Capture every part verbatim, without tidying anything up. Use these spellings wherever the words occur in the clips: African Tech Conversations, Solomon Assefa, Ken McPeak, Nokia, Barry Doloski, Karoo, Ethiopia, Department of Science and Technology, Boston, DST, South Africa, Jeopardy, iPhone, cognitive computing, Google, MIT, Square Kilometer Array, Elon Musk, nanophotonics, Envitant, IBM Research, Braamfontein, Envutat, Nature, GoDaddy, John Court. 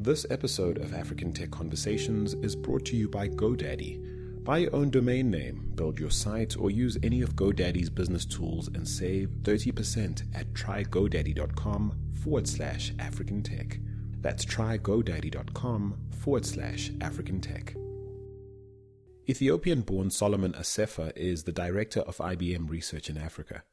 This episode of African Tech Conversations is brought to you by GoDaddy. Buy your own domain name, build your site, or use any of GoDaddy's business tools and save thirty percent at trygodaddy.com forward slash African Tech. That's trygodaddy.com forward slash African Tech. Ethiopian-born Solomon Assefa is the director of I B M Research in Africa.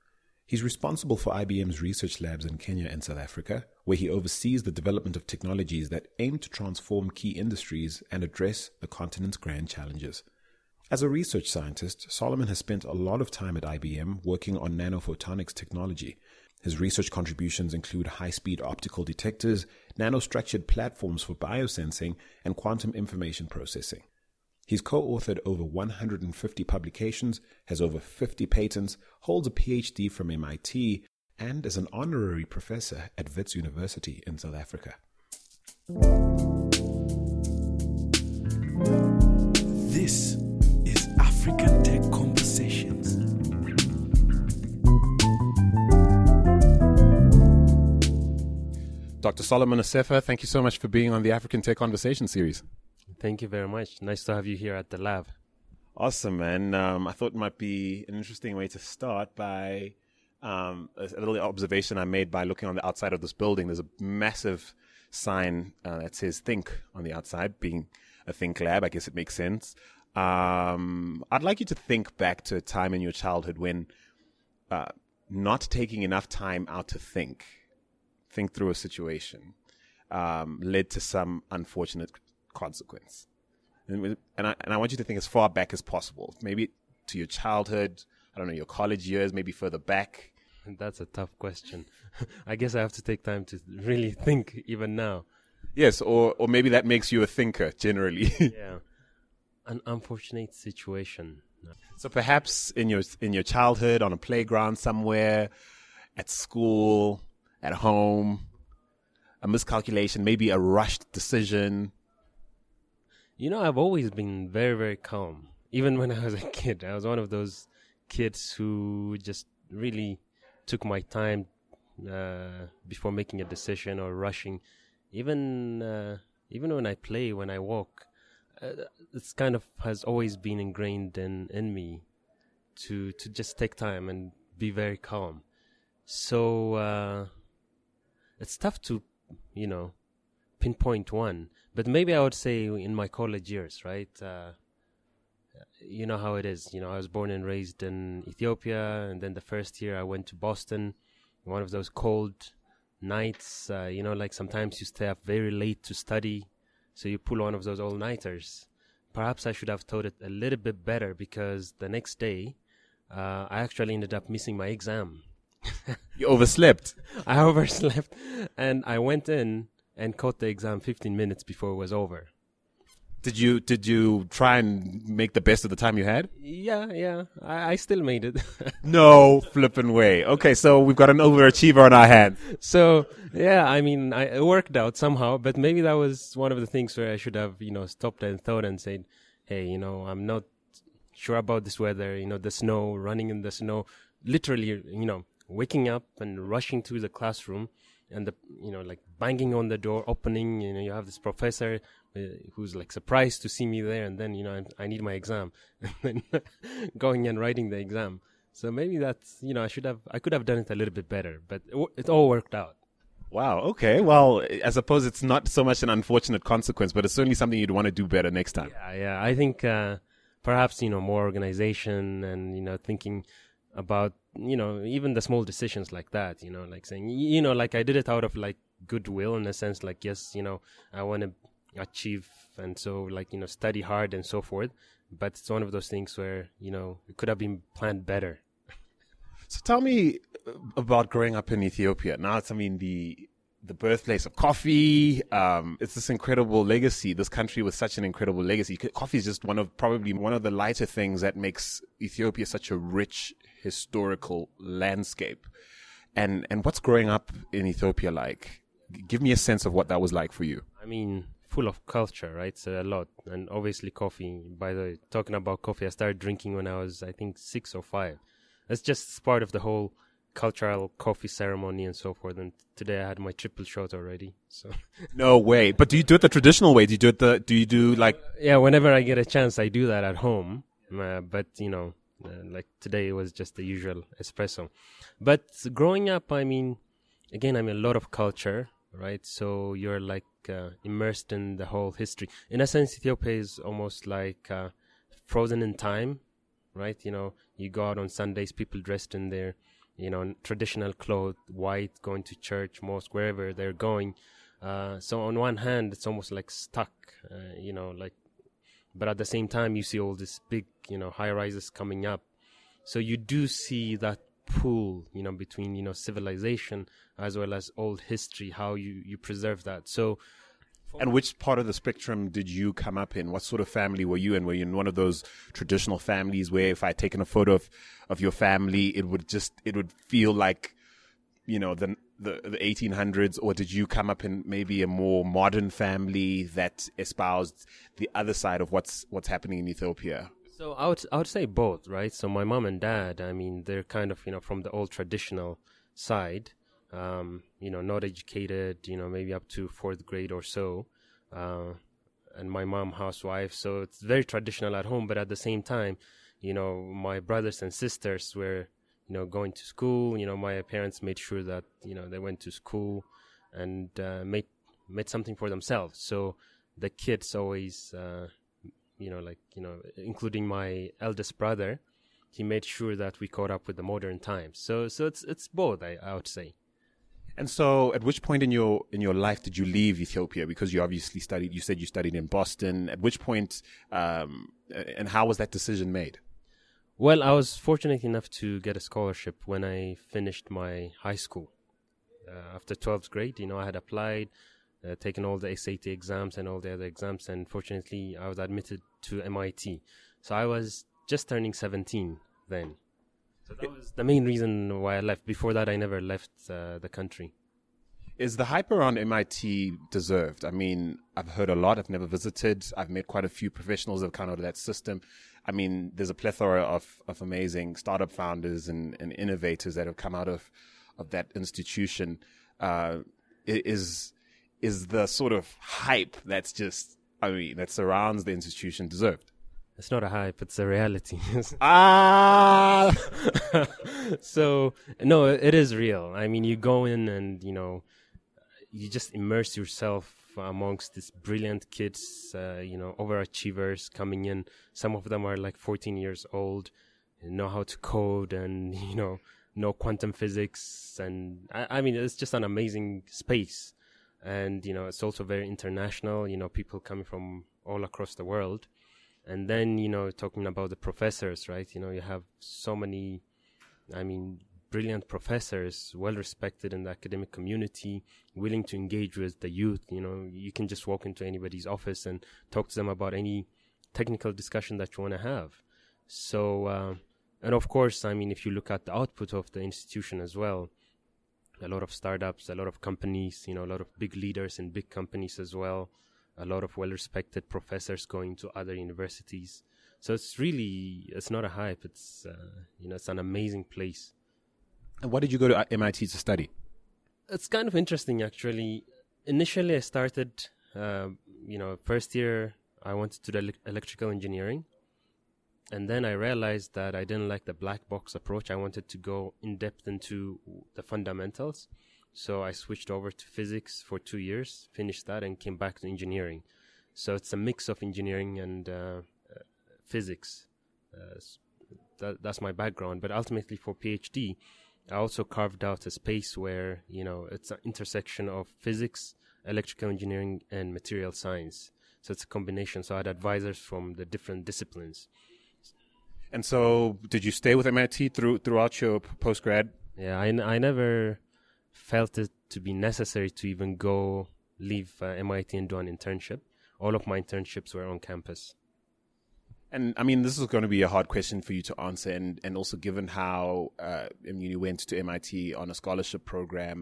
He's responsible for I B M's research labs in Kenya and South Africa, where he oversees the development of technologies that aim to transform key industries and address the continent's grand challenges. As a research scientist, Solomon has spent a lot of time at I B M working on nanophotonics technology. His research contributions include high-speed optical detectors, nanostructured platforms for biosensing, and quantum information processing. He's co-authored over one hundred fifty publications, has over fifty patents, holds a P H D from M I T, and is an honorary professor at Wits University in South Africa. This is African Tech Conversations. Doctor Solomon Assefa, thank you so much for being on the African Tech Conversations series. Thank you very much. Nice to have you here at the lab. Awesome, man. Um, I thought it might be an interesting way to start by um, a little observation I made by looking on the outside of this building. There's a massive sign uh, that says Think on the outside, being a Think lab. I guess it makes sense. Um, I'd like you to think back to a time in your childhood when uh, not taking enough time out to think, think through a situation, um, led to some unfortunate consequence. And, and, I, and I want you to think as far back as possible, maybe to your childhood, I don't know, your college years, maybe further back. That's a tough question. I guess I have to take time to really think even now. Yes, or, or maybe that makes you a thinker generally. Yeah. An unfortunate situation. So perhaps in your in your childhood, on a playground somewhere, at school, at home, a miscalculation, maybe a rushed decision. You know, I've always been very, very calm. Even when I was a kid, I was one of those kids who just really took my time uh, before making a decision or rushing. Even uh, even when I play, when I walk, uh, it's kind of has always been ingrained in, in me to to just take time and be very calm. So uh, it's tough to, you know, pinpoint one. But maybe I would say in my college years, right? Uh, you know how it is. You know, I was born and raised in Ethiopia. And then the first year I went to Boston, one of those cold nights. Uh, you know, like sometimes you stay up very late to study. So you pull one of those all-nighters. Perhaps I should have thought it a little bit better because the next day uh, I actually ended up missing my exam. You overslept. I overslept. And I went in and caught the exam fifteen minutes before it was over. Did you did you try and make the best of the time you had? Yeah, yeah. I, I still made it. No flipping way. Okay, so we've got an overachiever on our hands. So, yeah, I mean, I, it worked out somehow, but maybe that was one of the things where I should have, you know, stopped and thought and said, hey, you know, I'm not sure about this weather, you know, the snow, running in the snow, literally, you know, waking up and rushing to the classroom. And, the you know, like banging on the door, opening, you know, you have this professor uh, who's like surprised to see me there. And then, you know, I, I need my exam and then going and writing the exam. So maybe that's, you know, I should have, I could have done it a little bit better, but it, w- it all worked out. Wow. Okay. Well, I suppose it's not so much an unfortunate consequence, but it's certainly something you'd want to do better next time. Yeah. yeah. I think uh, perhaps, you know, more organization and, you know, thinking about, you know, even the small decisions like that, you know, like saying, you know, like I did it out of like goodwill in a sense, like, yes, you know, I want to achieve and so like, you know, study hard and so forth. But it's one of those things where, you know, it could have been planned better. So tell me about growing up in Ethiopia. Now it's, I mean, the the birthplace of coffee. Um, it's this incredible legacy. This country with such an incredible legacy. Coffee is just one of probably one of the lighter things that makes Ethiopia such a rich historical landscape. And and what's growing up in Ethiopia like? Give me a sense of what that was like for you. I mean, full of culture, right? So a lot. And obviously coffee. By the way, talking about coffee, I started drinking when I was, I think, six or five. That's just part of the whole cultural coffee ceremony and so forth. And today I had my triple shot already. So no way. But do you do it the traditional way? Do you do it the? Do you do like? Yeah, whenever I get a chance, I do that at home. Uh, but you know, uh, like today it was just the usual espresso. But growing up, I mean, again, I mean a lot of culture, right? So you're like uh, immersed in the whole history. In a sense, Ethiopia is almost like uh, frozen in time, right? You know, you go out on Sundays, people dressed in their, you know, traditional clothes, white, going to church, mosque, wherever they're going. Uh, so on one hand, it's almost like stuck, uh, you know, like, but at the same time, you see all this big, you know, high rises coming up. So you do see that pool, you know, between, you know, civilization as well as old history, how you, you preserve that. So. And which part of the spectrum did you come up in? What sort of family were you in? Were you in one of those traditional families where if I'd taken a photo of, of your family, it would just, it would feel like, you know, the, the the eighteen hundreds? Or did you come up in maybe a more modern family that espoused the other side of what's what's happening in Ethiopia? So I would, I would say both, right? So my mom and dad, I mean, they're kind of, you know, from the old traditional side. Um, you know, not educated, you know, maybe up to fourth grade or so. Uh, and my mom, housewife. So it's very traditional at home. But at the same time, you know, my brothers and sisters were, you know, going to school. You know, my parents made sure that, you know, they went to school and uh, made, made something for themselves. So the kids always, uh, you know, like, you know, including my eldest brother, he made sure that we caught up with the modern times. So so it's it's both, I, I would say. And so at which point in your in your life did you leave Ethiopia? Because you obviously studied, you said you studied in Boston. At which point, um, and how was that decision made? Well, I was fortunate enough to get a scholarship when I finished my high school. Uh, after twelfth grade, you know, I had applied, uh, taken all the S A T exams and all the other exams. And fortunately, I was admitted to M I T. So I was just turning seventeen then. So that was the main reason why I left. Before that, I never left uh, the country. Is the hype around M I T deserved? I mean, I've heard a lot. I've never visited. I've met quite a few professionals that have come out of that system. I mean, there's a plethora of, of amazing startup founders and, and innovators that have come out of, of that institution. Uh, is is the sort of hype that's just, I mean, that surrounds the institution deserved? It's not a hype, it's a reality. Ah! So, no, it is real. I mean, you go in and, you know, you just immerse yourself amongst these brilliant kids, uh, you know, overachievers coming in. Some of them are like fourteen years old, know how to code and, you know, know quantum physics. And, I, I mean, it's just an amazing space. And, you know, it's also very international, you know, people coming from all across the world. And then, you know, talking about the professors, right? You know, you have so many, I mean, brilliant professors, well-respected in the academic community, willing to engage with the youth. You know, you can just walk into anybody's office and talk to them about any technical discussion that you want to have. So, uh, and of course, I mean, if you look at the output of the institution as well, a lot of startups, a lot of companies, you know, a lot of big leaders in big companies as well. A lot of well-respected professors going to other universities. So it's really, it's not a hype. It's, uh, you know, it's an amazing place. And why did you go to M I T to study? It's kind of interesting, actually. Initially, I started, uh, you know, first year, I wanted to do ele- electrical engineering. And then I realized that I didn't like the black box approach. I wanted to go in depth into the fundamentals. So I switched over to physics for two years, finished that, and came back to engineering. So it's a mix of engineering and uh, physics. Uh, that, that's my background. But ultimately for PhD, I also carved out a space where, you know, it's an intersection of physics, electrical engineering, and material science. So it's a combination. So I had advisors from the different disciplines. And so did you stay with M I T through, throughout your postgrad? Yeah, I, I never... felt it to be necessary to even go leave uh, M I T and do an internship. All of my internships were on campus. And I mean, this is going to be a hard question for you to answer. And, and also given how uh, you went to M I T on a scholarship program,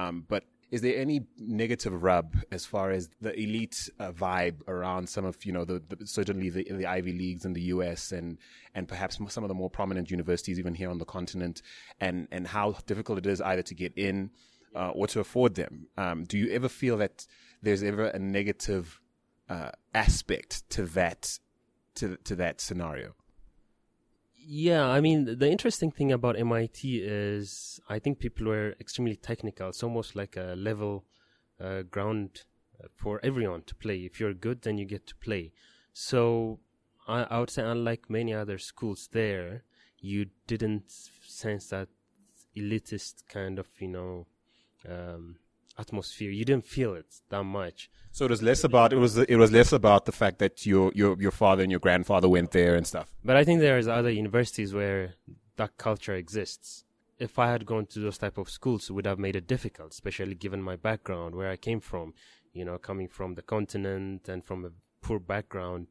um, but Is there any negative rub as far as the elite uh, vibe around some of, you know, the, the certainly the, the Ivy Leagues in the U S and and perhaps some of the more prominent universities even here on the continent, and and how difficult it is either to get in uh, or to afford them? Um, do you ever feel that there's ever a negative uh, aspect to that to to that scenario? Yeah, I mean, the interesting thing about M I T is I think people were extremely technical. It's almost like a level uh, ground for everyone to play. If you're good, then you get to play. So I, I would say, unlike many other schools there, you didn't sense that elitist kind of, you know, um, atmosphere. You didn't feel it that much. So it was less about it was it was less about the fact that your your your father and your grandfather went there and stuff. But I think there is other universities where that culture exists. If I had gone to those type of schools, it would have made it difficult, especially given my background, where I came from. You know, coming from the continent and from a poor background,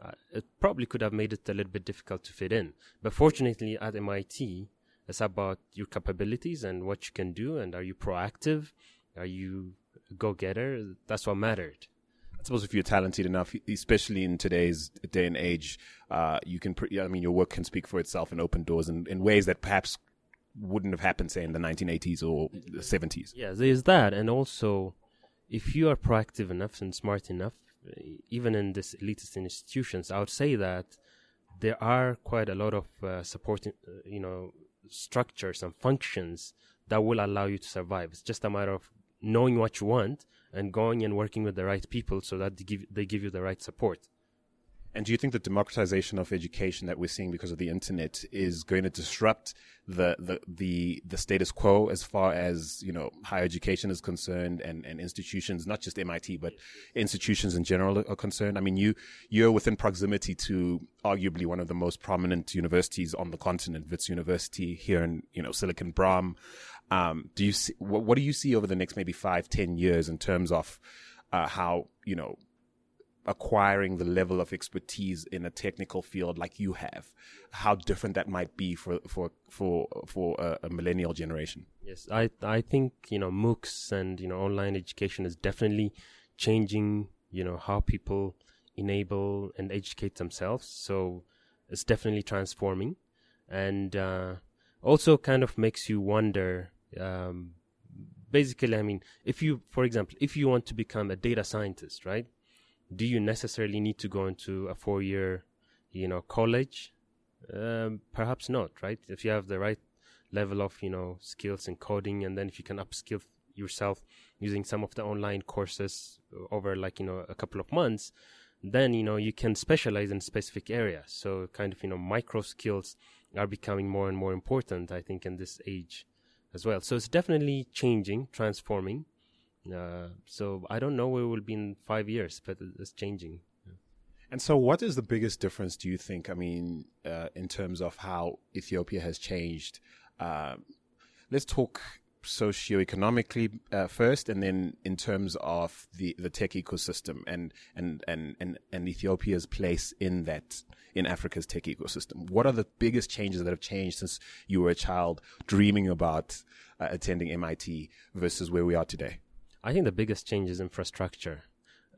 uh, it probably could have made it a little bit difficult to fit in. But fortunately, at M I T, it's about your capabilities and what you can do, and are you proactive? Are you a go-getter? That's what mattered. I suppose if you're talented enough, especially in today's day and age, uh, you can. Pre- I mean, your work can speak for itself and open doors in, in ways that perhaps wouldn't have happened, say, in the nineteen eighties or the seventies. Yeah, there's that. And also, if you are proactive enough and smart enough, even in these elitist institutions, I would say that there are quite a lot of uh, supporting, uh, you know, structures and functions that will allow you to survive. It's just a matter of knowing what you want and going and working with the right people so that they give, they give you the right support. And do you think the democratization of education that we're seeing because of the internet is going to disrupt the the the, the status quo as far as, you know, higher education is concerned, and, and institutions, not just M I T, but institutions in general are concerned? I mean, you you're within proximity to arguably one of the most prominent universities on the continent, Wits University here in, you know, Silicon Braam. Um, do you see, what, what do you see over the next maybe five, ten years in terms of uh, how, you know, acquiring the level of expertise in a technical field like you have, how different that might be for for for for a, a millennial generation? Yes, I I think, you know, MOOCs and, you know, online education is definitely changing, you know, how people enable and educate themselves. So it's definitely transforming, and uh, also kind of makes you wonder. Um, basically, I mean, if you, for example, if you want to become a data scientist, right? Do you necessarily need to go into a four-year, you know, college? Um, perhaps not, right? If you have the right level of, you know, skills in coding, and then if you can upskill yourself using some of the online courses over, like, you know, a couple of months, then, you know, you can specialize in a specific area. So kind of, you know, micro skills are becoming more and more important, I think, in this age as well. So it's definitely changing, transforming. Uh, so I don't know where we'll be in five years, but it's changing. Yeah. And so what is the biggest difference, do you think, I mean, uh, in terms of how Ethiopia has changed? Uh, let's talk socioeconomically uh, first, and then in terms of the, the tech ecosystem and, and, and, and, and Ethiopia's place in that, in Africa's tech ecosystem. What are the biggest changes that have changed since you were a child dreaming about uh, attending M I T versus where we are today? I think the biggest change is infrastructure.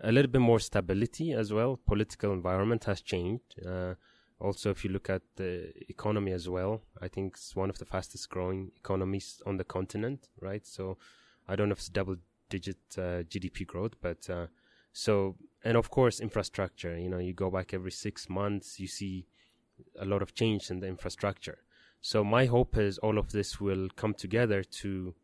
A little bit more stability as well. Political environment has changed. Uh, also, if you look at the economy as well, I think it's one of the fastest growing economies on the continent, right? So I don't know if it's double digit uh, G D P growth, but uh, so, and of course, infrastructure. You know, you go back every six months, you see a lot of change in the infrastructure. So my hope is all of this will come together to,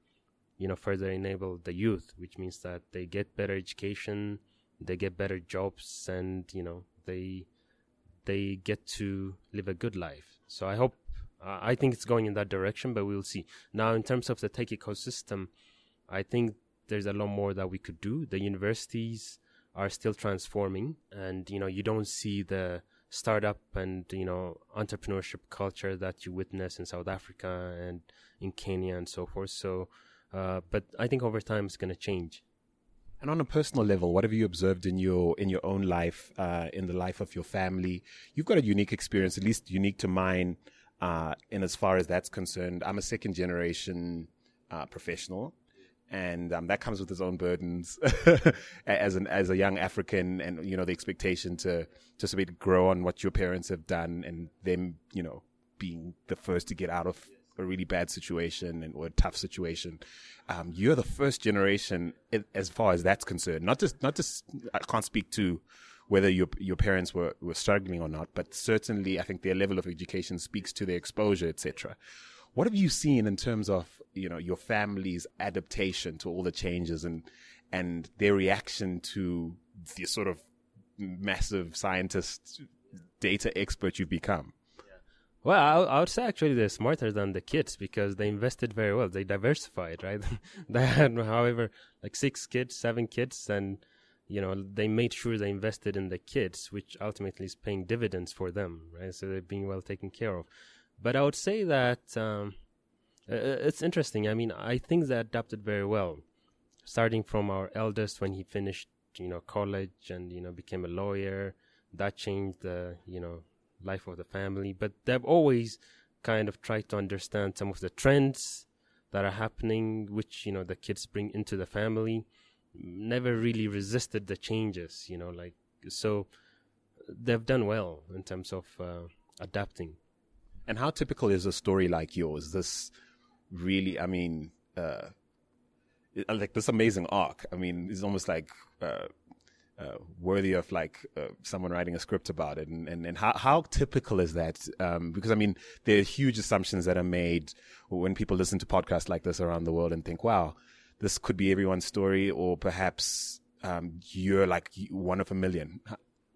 you know, further enable the youth, which means that they get better education, they get better jobs, and, you know, they they get to live a good life. So I hope, uh, I think it's going in that direction, but we'll see. Now, in terms of the tech ecosystem, I think there's a lot more that we could do. The universities are still transforming, and, you know, you don't see the startup and, you know, entrepreneurship culture that you witness in South Africa and in Kenya and so forth. So Uh, but I think over time it's going to change. And on a personal level, what have you observed in your in your own life, uh, in the life of your family? You've got a unique experience, at least unique to mine, uh, in as far as that's concerned. I'm a second generation uh, professional, And um, that comes with its own burdens as an as a young African, and you know the expectation to to sort of grow on what your parents have done, and them you know being the first to get out of a really bad situation and or a tough situation. Um, you're the first generation, as far as that's concerned. Not just not just I can't speak to whether your your parents were, were struggling or not, but certainly I think their level of education speaks to their exposure, et cetera. What have you seen in terms of, you know, your family's adaptation to all the changes and and their reaction to the sort of massive scientist, data expert you've become? Yeah. Well, I, I would say actually they're smarter than the kids because they invested very well. They diversified, right? They had, however, like six kids, seven kids, and, you know, they made sure they invested in the kids, which ultimately is paying dividends for them, right? So they're being well taken care of. But I would say that um, it's interesting. I mean, I think they adapted very well, starting from our eldest when he finished, you know, college and, you know, became a lawyer. That changed the, you know, life of the family. But they've always kind of tried to understand some of the trends that are happening, which, you know, the kids bring into the family. Never really resisted the changes, you know, like, so they've done well in terms of uh, adapting. And how typical is a story like yours? This really, I mean, uh, like this amazing arc. I mean, it's almost like uh, uh, worthy of like uh, someone writing a script about it. And and, and how, how typical is that? Um, because, I mean, there are huge assumptions that are made when people listen to podcasts like this around the world and think, wow, this could be everyone's story, or perhaps um, you're like one of a million.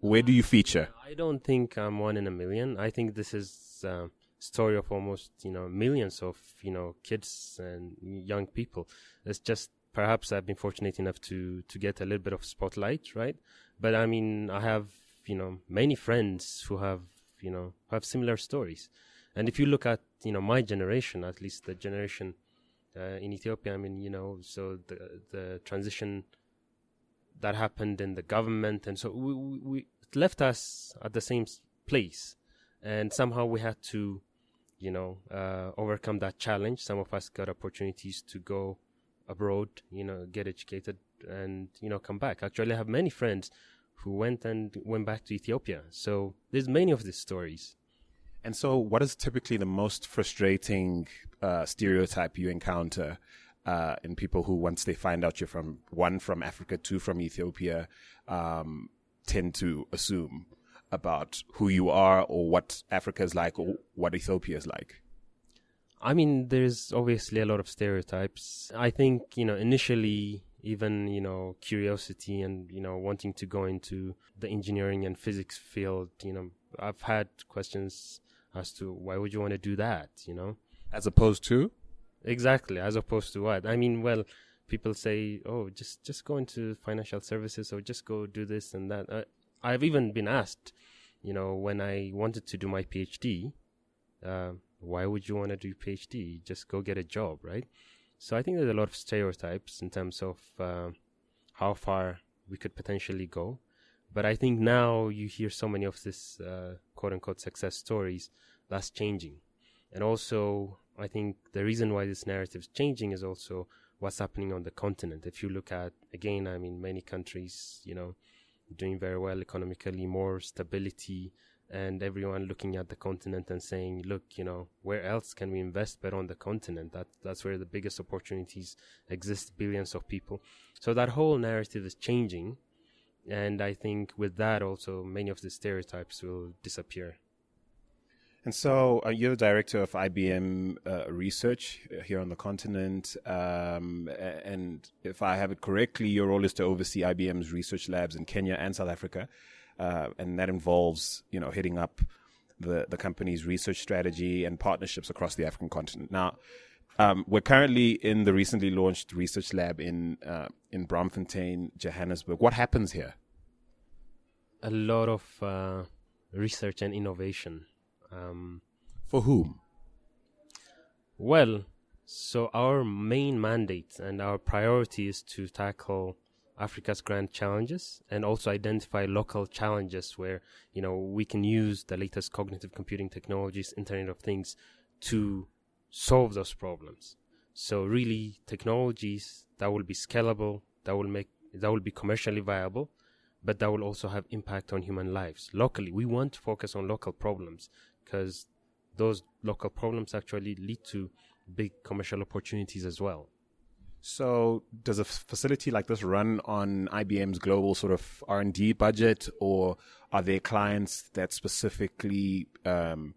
Where do you feature? I don't think I'm one in a million. I think this is... Uh, story of almost you know millions of you know kids and young people. It's just perhaps I've been fortunate enough to to get a little bit of spotlight, right? But I mean, I have you know many friends who have you know have similar stories. And if you look at you know my generation, at least the generation uh, in Ethiopia, I mean you know so the the transition that happened in the government, and so we, we, we it left us at the same place. And somehow we had to, you know, uh, overcome that challenge. Some of us got opportunities to go abroad, you know, get educated and, you know, come back. Actually, I have many friends who went and went back to Ethiopia. So there's many of these stories. And so what is typically the most frustrating uh, stereotype you encounter uh, in people who, once they find out you're from, one, from Africa, two, from Ethiopia, um, tend to assume about who you are or what Africa is like or what Ethiopia is like? I mean, there's obviously a lot of stereotypes. I think, you know, initially, even, you know, curiosity and, you know, wanting to go into the engineering and physics field, you know, I've had questions as to why would you want to do that, you know? As opposed to? Exactly. As opposed to what? I mean, well, people say, oh, just, just go into financial services or just go do this and that. Uh, I've even been asked, you know, when I wanted to do my PhD, uh, why would you want to do PhD? Just go get a job, right? So I think there's a lot of stereotypes in terms of uh, how far we could potentially go. But I think now you hear so many of this uh, quote-unquote success stories, that's changing. And also, I think the reason why this narrative is changing is also what's happening on the continent. If you look at, again, I mean, many countries, you know, doing very well economically, more stability, and everyone looking at the continent and saying, look, you know, where else can we invest but on the continent? That That's where the biggest opportunities exist, billions of people. So that whole narrative is changing. And I think with that also, many of the stereotypes will disappear. And so uh, you're the director of I B M uh, Research here on the continent. Um, and if I have it correctly, your role is to oversee I B M's research labs in Kenya and South Africa. Uh, and that involves, you know, heading up the, the company's research strategy and partnerships across the African continent. Now, um, we're currently in the recently launched research lab in, uh, in Braamfontein, Johannesburg. What happens here? A lot of uh, research and innovation. Um, For whom? Well, so our main mandate and our priority is to tackle Africa's grand challenges and also identify local challenges where, you know, we can use the latest cognitive computing technologies, Internet of Things, to solve those problems. So really, technologies that will be scalable, that will make that will be commercially viable, but that will also have impact on human lives locally. We want to focus on local problems because those local problems actually lead to big commercial opportunities as well. So does a facility like this run on I B M's global sort of R and D budget, or are there clients that specifically um,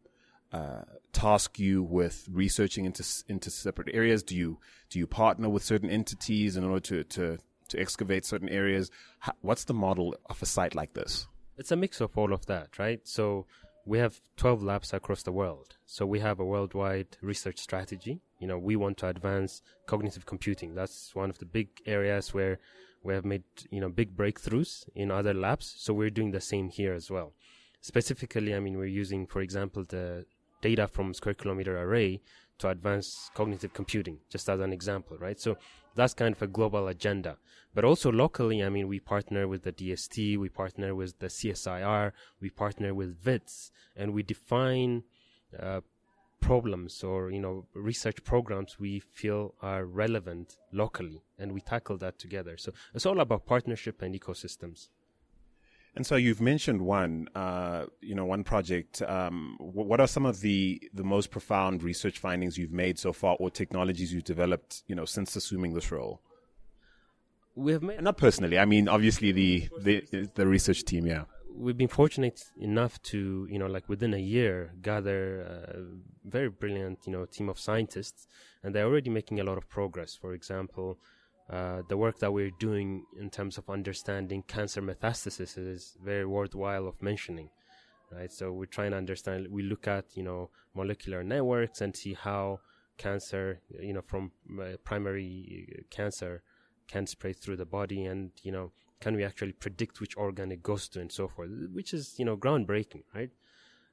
uh, task you with researching into into separate areas? Do you do you partner with certain entities in order to, to, to excavate certain areas? How, what's the model of a site like this? It's a mix of all of that, right? So we have twelve labs across the world. So we have a worldwide research strategy. You know, we want to advance cognitive computing. That's one of the big areas where we have made, you know, big breakthroughs in other labs. So we're doing the same here as well. Specifically, I mean, we're using, for example, the data from Square Kilometer Array to advance cognitive computing, just as an example, right? So that's kind of a global agenda. But also locally, I mean, we partner with the D S T, we partner with the C S I R, we partner with Wits, and we define uh, problems or, you know, research programs we feel are relevant locally, and we tackle that together. So it's all about partnership and ecosystems. And so you've mentioned one, uh, you know, one project. Um, what are some of the, the most profound research findings you've made so far, or technologies you've developed, you know, since assuming this role? We have made not personally. I mean, obviously the, the the research team. Yeah, we've been fortunate enough to, you know, like within a year, gather a very brilliant, you know, team of scientists, and they're already making a lot of progress. For example. Uh, the work that we're doing in terms of understanding cancer metastasis is very worthwhile of mentioning, right? So we're trying to understand, we look at, you know, molecular networks and see how cancer, you know, from uh, primary cancer can spread through the body, and, you know, can we actually predict which organ it goes to and so forth, which is, you know, groundbreaking, right?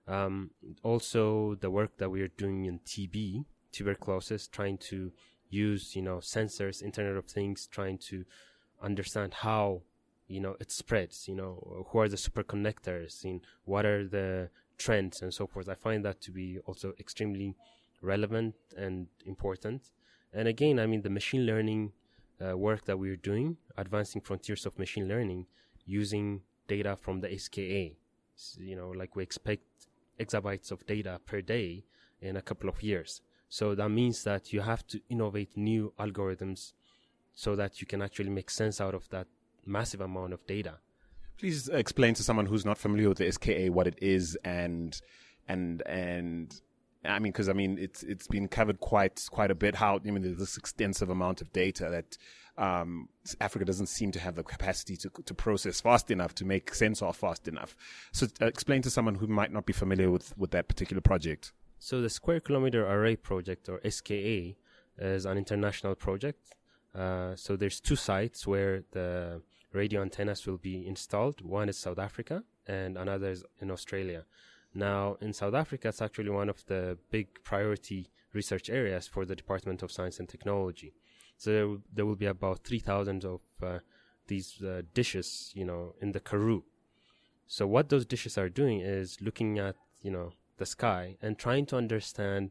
Um, also, the work that we're doing in T B, tuberculosis, trying to use, you know, sensors, Internet of Things, trying to understand how, you know, it spreads, you know, who are the super connectors, and what are the trends and so forth. I find that to be also extremely relevant and important. And again, I mean, the machine learning uh, work that we're doing, advancing frontiers of machine learning, using data from the S K A. So, you know, like we expect exabytes of data per day in a couple of years. So that means that you have to innovate new algorithms so that you can actually make sense out of that massive amount of data. Please explain to someone who's not familiar with the S K A what it is, and and and I mean, because I mean it's it's been covered quite quite a bit. How I mean, there's this extensive amount of data that um, Africa doesn't seem to have the capacity to to process fast enough, to make sense of fast enough. So uh, explain to someone who might not be familiar with, with that particular project. So the Square Kilometer Array project, or S K A, is an international project. Uh, so there's two sites where the radio antennas will be installed. One is South Africa and another is in Australia. Now, in South Africa, it's actually one of the big priority research areas for the Department of Science and Technology. So there, w- there will be about three thousand of uh, these uh, dishes, you know, in the Karoo. So what those dishes are doing is looking at, you know, the sky and trying to understand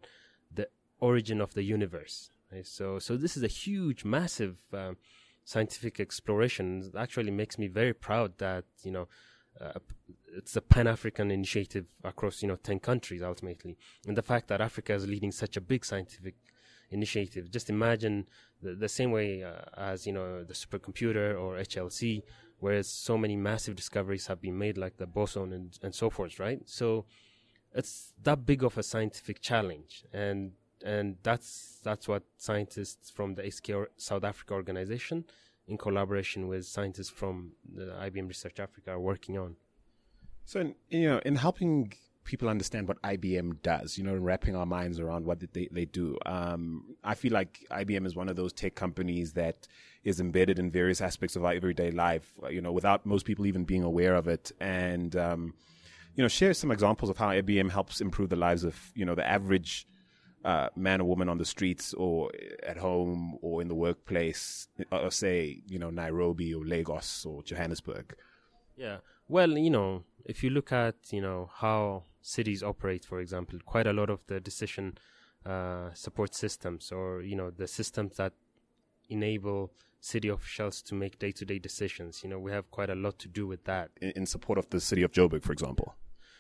the origin of the universe, right? so so this is a huge, massive um, scientific exploration. It actually makes me very proud that, you know, uh, it's a Pan-African initiative across, you know, ten countries ultimately, and the fact that Africa is leading such a big scientific initiative. Just imagine the, the same way uh, as, you know, the supercomputer or H L C, where so many massive discoveries have been made, like the boson and, and so forth, right? So it's that big of a scientific challenge, and and that's that's what scientists from the S K A South Africa organization, in collaboration with scientists from the I B M Research Africa, are working on. So, in, you know, in helping people understand what I B M does, you know, wrapping our minds around what they they do, um, I feel like I B M is one of those tech companies that is embedded in various aspects of our everyday life, you know, without most people even being aware of it, and. Um, You know, share some examples of how I B M helps improve the lives of, you know, the average uh, man or woman on the streets or at home or in the workplace, or say, you know, Nairobi or Lagos or Johannesburg. Yeah. Well, you know, if you look at, you know, how cities operate, for example, quite a lot of the decision uh, support systems, or, you know, the systems that enable city officials to make day-to-day decisions. You know, we have quite a lot to do with that. In support of the city of Joburg, for example.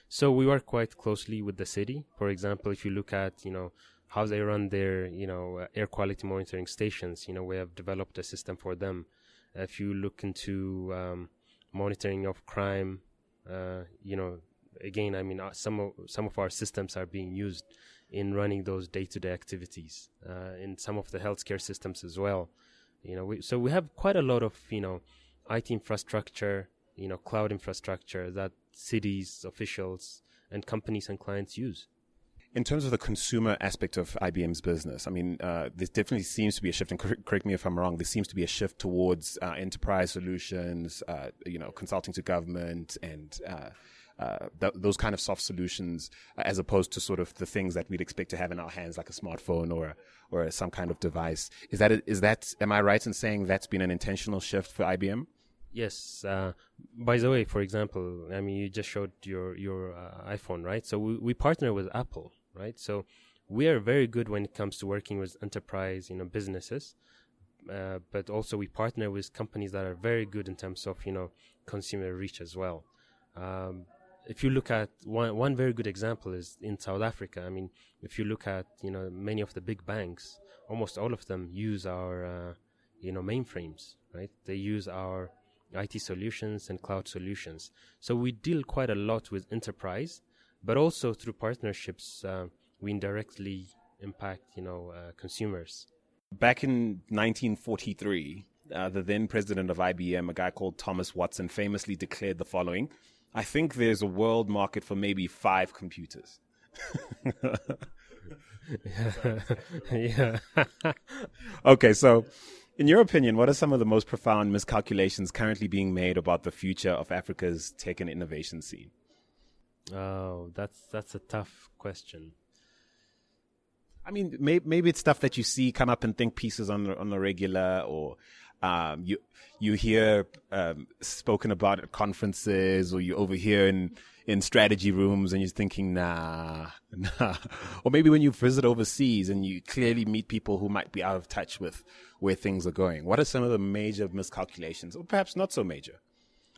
So we work quite closely with the city. For example, if you look at, you know, how they run their, you know, uh, air quality monitoring stations, you know, we have developed a system for them. If you look into um, monitoring of crime, uh, you know, again, I mean, uh, some of, some of our systems are being used in running those day-to-day activities, uh, in some of the healthcare systems as well. You know, we, so we have quite a lot of, you know, I T infrastructure, you know, cloud infrastructure that cities, officials, and companies and clients use. In terms of the consumer aspect of I B M's business, I mean, uh, there definitely seems to be a shift, and cor- correct me if I'm wrong, there seems to be a shift towards uh, enterprise solutions, uh, you know, consulting to government and uh, uh, th- those kind of soft solutions, uh, as opposed to sort of the things that we'd expect to have in our hands, like a smartphone or or some kind of device. Is that, is that, am I right in saying that's been an intentional shift for I B M? Yes. Uh, by the way, for example, I mean, you just showed your, your uh, iPhone, right? So we, we partner with Apple. Right, so we are very good when it comes to working with enterprise, you know, businesses, uh, but also we partner with companies that are very good in terms of, you know, consumer reach as well. Um, if you look at one, one very good example is in South Africa. I mean, if you look at, you know, many of the big banks, almost all of them use our, uh, you know, mainframes. Right, they use our I T solutions and cloud solutions. So we deal quite a lot with enterprise. But also through partnerships, uh, we indirectly impact, you know, uh, consumers. Back in nineteen forty-three, uh, the then president of I B M, a guy called Thomas Watson, famously declared the following: "I think there's a world market for maybe five computers." Yeah. Yeah. Okay, so in your opinion, what are some of the most profound miscalculations currently being made about the future of Africa's tech and innovation scene? Oh, that's that's a tough question. I mean, may, maybe it's stuff that you see come up in think pieces on on the regular, or um, you you hear um, spoken about at conferences, or you overhear in, in strategy rooms, and you're thinking, nah, nah. Or maybe when you visit overseas and you clearly meet people who might be out of touch with where things are going. What are some of the major miscalculations, or perhaps not so major?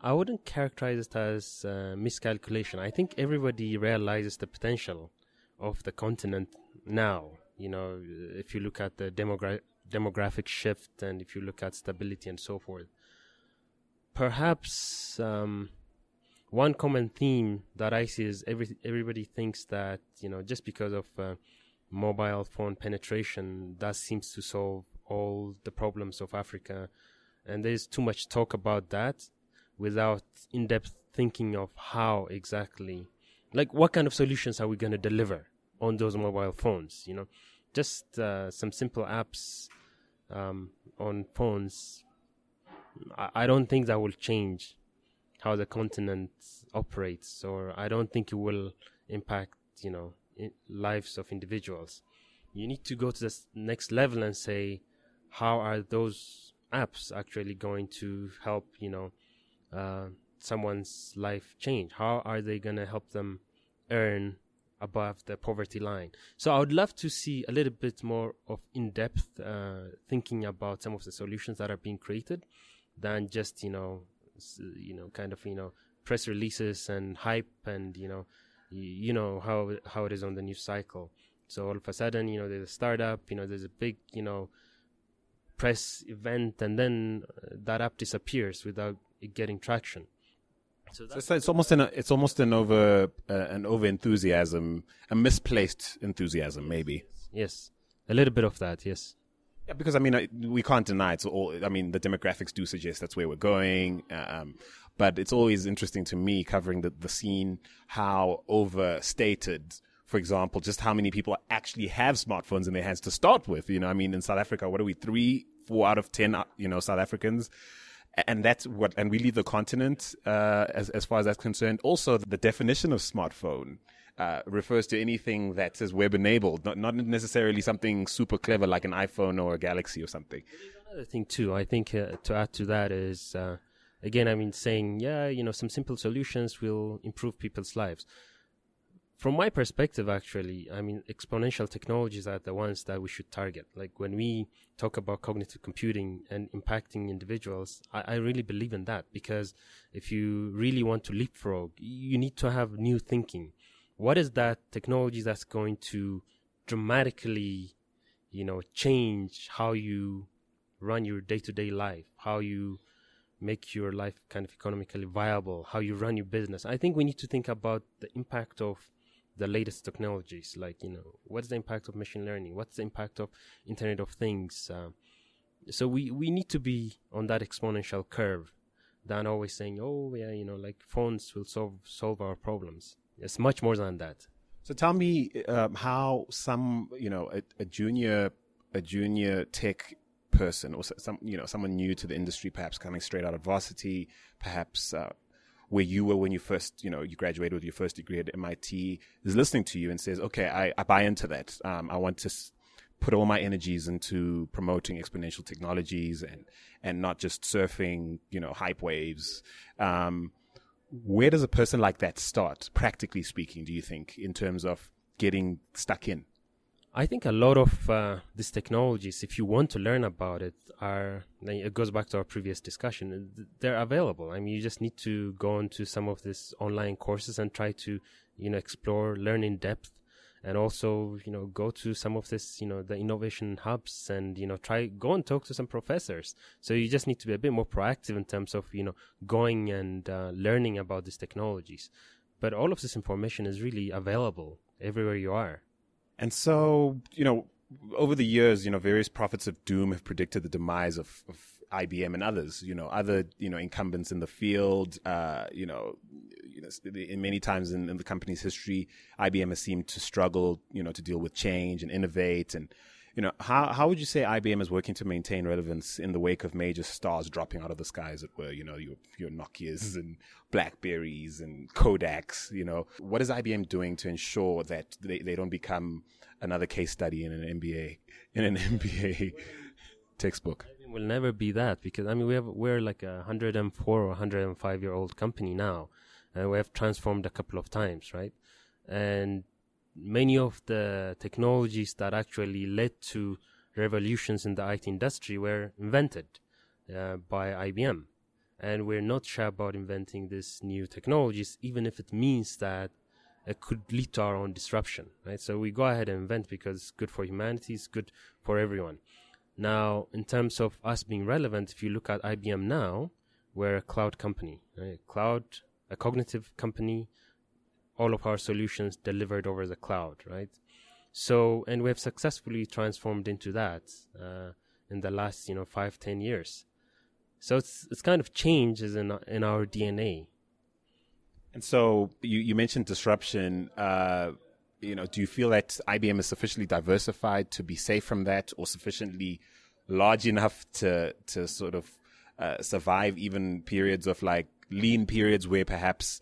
I wouldn't characterize it as uh, miscalculation. I think everybody realizes the potential of the continent now. You know, if you look at the demogra- demographic shift, and if you look at stability and so forth, perhaps um, one common theme that I see is every everybody thinks that, you know, just because of uh, mobile phone penetration, that seems to solve all the problems of Africa, and there's too much talk about that, without in-depth thinking of how exactly, like what kind of solutions are we going to deliver on those mobile phones, you know, just uh, some simple apps um, on phones. I, I don't think that will change how the continent operates, or I don't think it will impact, you know, I- lives of individuals. You need to go to the next level and say, how are those apps actually going to help, you know, Uh, someone's life change? How are they going to help them earn above the poverty line? So I would love to see a little bit more of in-depth uh, thinking about some of the solutions that are being created than just, you know, you know, kind of, you know, press releases and hype and, you know, you know how, how it is on the news cycle. So all of a sudden, you know, there's a startup, you know, there's a big, you know, press event, and then that app disappears without getting traction. So, that's so it's almost an it's almost an over uh, an over enthusiasm, a misplaced enthusiasm, maybe. Yes, a little bit of that. Yes. Yeah, because I mean, I, we can't deny it's all. I mean, the demographics do suggest that's where we're going. Um, but it's always interesting to me covering the the scene, how overstated. For example, just how many people actually have smartphones in their hands to start with. You know, I mean, in South Africa, what are we? Three, four out of ten, you know, South Africans. And that's what, and we lead the continent uh, as, as far as that's concerned. Also, the definition of smartphone uh, refers to anything that says web enabled, not, not necessarily something super clever like an iPhone or a Galaxy or something. Another thing too, I think uh, to add to that is, uh, again, I mean, saying, yeah, you know, some simple solutions will improve people's lives. From my perspective, actually, I mean, exponential technologies are the ones that we should target. Like when we talk about cognitive computing and impacting individuals, I, I really believe in that, because if you really want to leapfrog, you need to have new thinking. What is that technology that's going to dramatically, you know, change how you run your day-to-day life, how you make your life kind of economically viable, how you run your business? I think we need to think about the impact of the latest technologies, like, you know, what's the impact of machine learning? What's the impact of Internet of Things? Um, so we, we need to be on that exponential curve than always saying, oh, yeah, you know, like phones will solve solve our problems. It's much more than that. So tell me um, how some, you know, a, a junior a junior tech person or some, you know, someone new to the industry, perhaps coming straight out of varsity, perhaps... Uh, where you were when you first, you know, you graduated with your first degree at M I T, is listening to you and says, okay, I, I buy into that. Um, I want to s- put all my energies into promoting exponential technologies and, and not just surfing, you know, hype waves. Um, where does a person like that start, practically speaking, do you think, in terms of getting stuck in? I think a lot of uh, these technologies, if you want to learn about it, are, it goes back to our previous discussion, they're available. I mean, you just need to go onto some of these online courses and try to, you know, explore, learn in depth, and also, you know, go to some of this, you know, the innovation hubs and, you know, try, go and talk to some professors. So you just need to be a bit more proactive in terms of, you know, going and uh, learning about these technologies. But all of this information is really available everywhere you are. And so, you know, over the years, you know, various prophets of doom have predicted the demise of, of I B M and others, you know, other, you know, incumbents in the field, uh, you know, you know, in many times in, in the company's history, I B M has seemed to struggle, you know, to deal with change and innovate. And, you know, how, how would you say I B M is working to maintain relevance in the wake of major stars dropping out of the sky, as it were, you know, your, your Nokias and Blackberries and Kodaks, you know? What is I B M doing to ensure that they, they don't become another case study in an M B A, in an M B A textbook? I B M will never be that, because, I mean, we have, we're like a one hundred four or one hundred five-year-old company now, and we have transformed a couple of times, right? And many of the technologies that actually led to revolutions in the I T industry were invented uh, by I B M. And we're not shy about inventing these new technologies, even if it means that it could lead to our own disruption, right? So we go ahead and invent because it's good for humanity, it's good for everyone. Now, in terms of us being relevant, if you look at I B M now, we're a cloud company, right? Cloud, a cognitive company, all of our solutions delivered over the cloud, right? So, and we have successfully transformed into that uh, in the last, you know, five, ten years. So it's it's kind of changes in in our D N A. And so you, you mentioned disruption. Uh, you know, do you feel that I B M is sufficiently diversified to be safe from that, or sufficiently large enough to to sort of uh, survive even periods of like lean periods where perhaps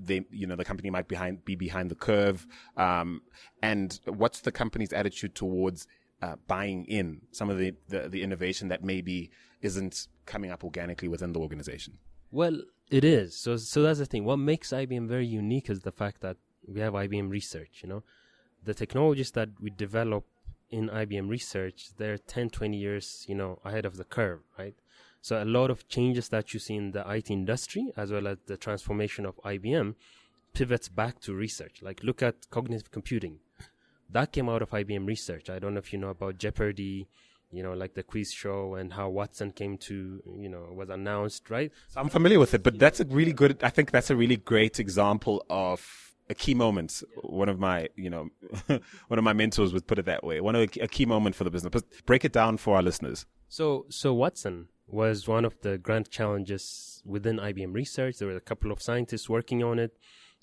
they, you know, the company might behind, be behind the curve. Um, and what's the company's attitude towards uh, buying in some of the, the, the innovation that maybe isn't coming up organically within the organization? Well, it is. So, so that's the thing. What makes I B M very unique is the fact that we have I B M Research, you know. The technologies that we develop in I B M Research, they're ten, twenty years, you know, ahead of the curve, right? So a lot of changes that you see in the I T industry, as well as the transformation of I B M, pivots back to research. Like, look at cognitive computing. That came out of I B M Research. I don't know if you know about Jeopardy, you know, like the quiz show, and how Watson came to, you know, was announced, right? So I'm familiar with it, but that's a really good, I think that's a really great example of a key moment. One of my, you know, one of my mentors would put it that way. One of a key moment for the business. But break it down for our listeners. So, so Watson was one of the grand challenges within I B M Research. There were a couple of scientists working on it,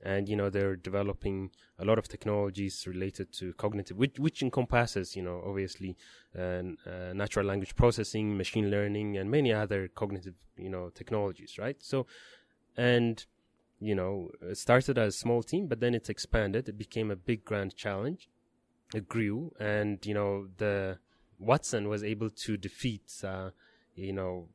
and, you know, they're developing a lot of technologies related to cognitive, which, which encompasses, you know, obviously uh, uh, natural language processing, machine learning, and many other cognitive, you know, technologies, right? So, and, you know, it started as a small team, but then it's expanded. It became a big grand challenge. It grew, and, you know, the Watson was able to defeat... Uh, you know,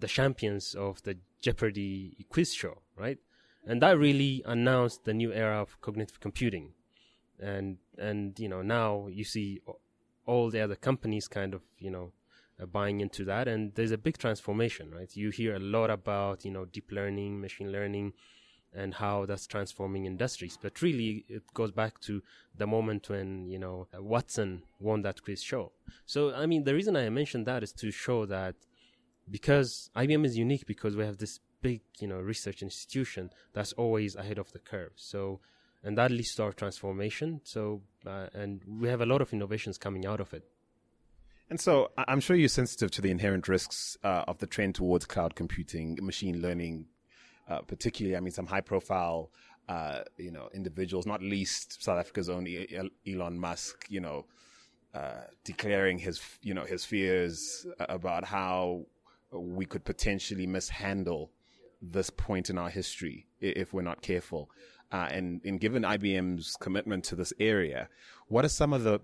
the champions of the Jeopardy quiz show, right? And that really announced the new era of cognitive computing. and and you know, now you see all the other companies kind of, you know, uh, buying into that, and there's a big transformation, right? You hear a lot about, you know, deep learning, machine learning, and how that's transforming industries. But really, it goes back to the moment when, you know, Watson won that quiz show. So, I mean, the reason I mentioned that is to show that because I B M is unique, because we have this big, you know, research institution that's always ahead of the curve. So, and that leads to our transformation. So, uh, and we have a lot of innovations coming out of it. And so I'm sure you're sensitive to the inherent risks uh, of the trend towards cloud computing, machine learning, Uh, particularly, I mean, some high-profile, uh, you know, individuals, not least South Africa's own Elon Musk, you know, uh, declaring his, you know, his fears about how we could potentially mishandle this point in our history if we're not careful. Uh, and, and given I B M's commitment to this area, what are some of the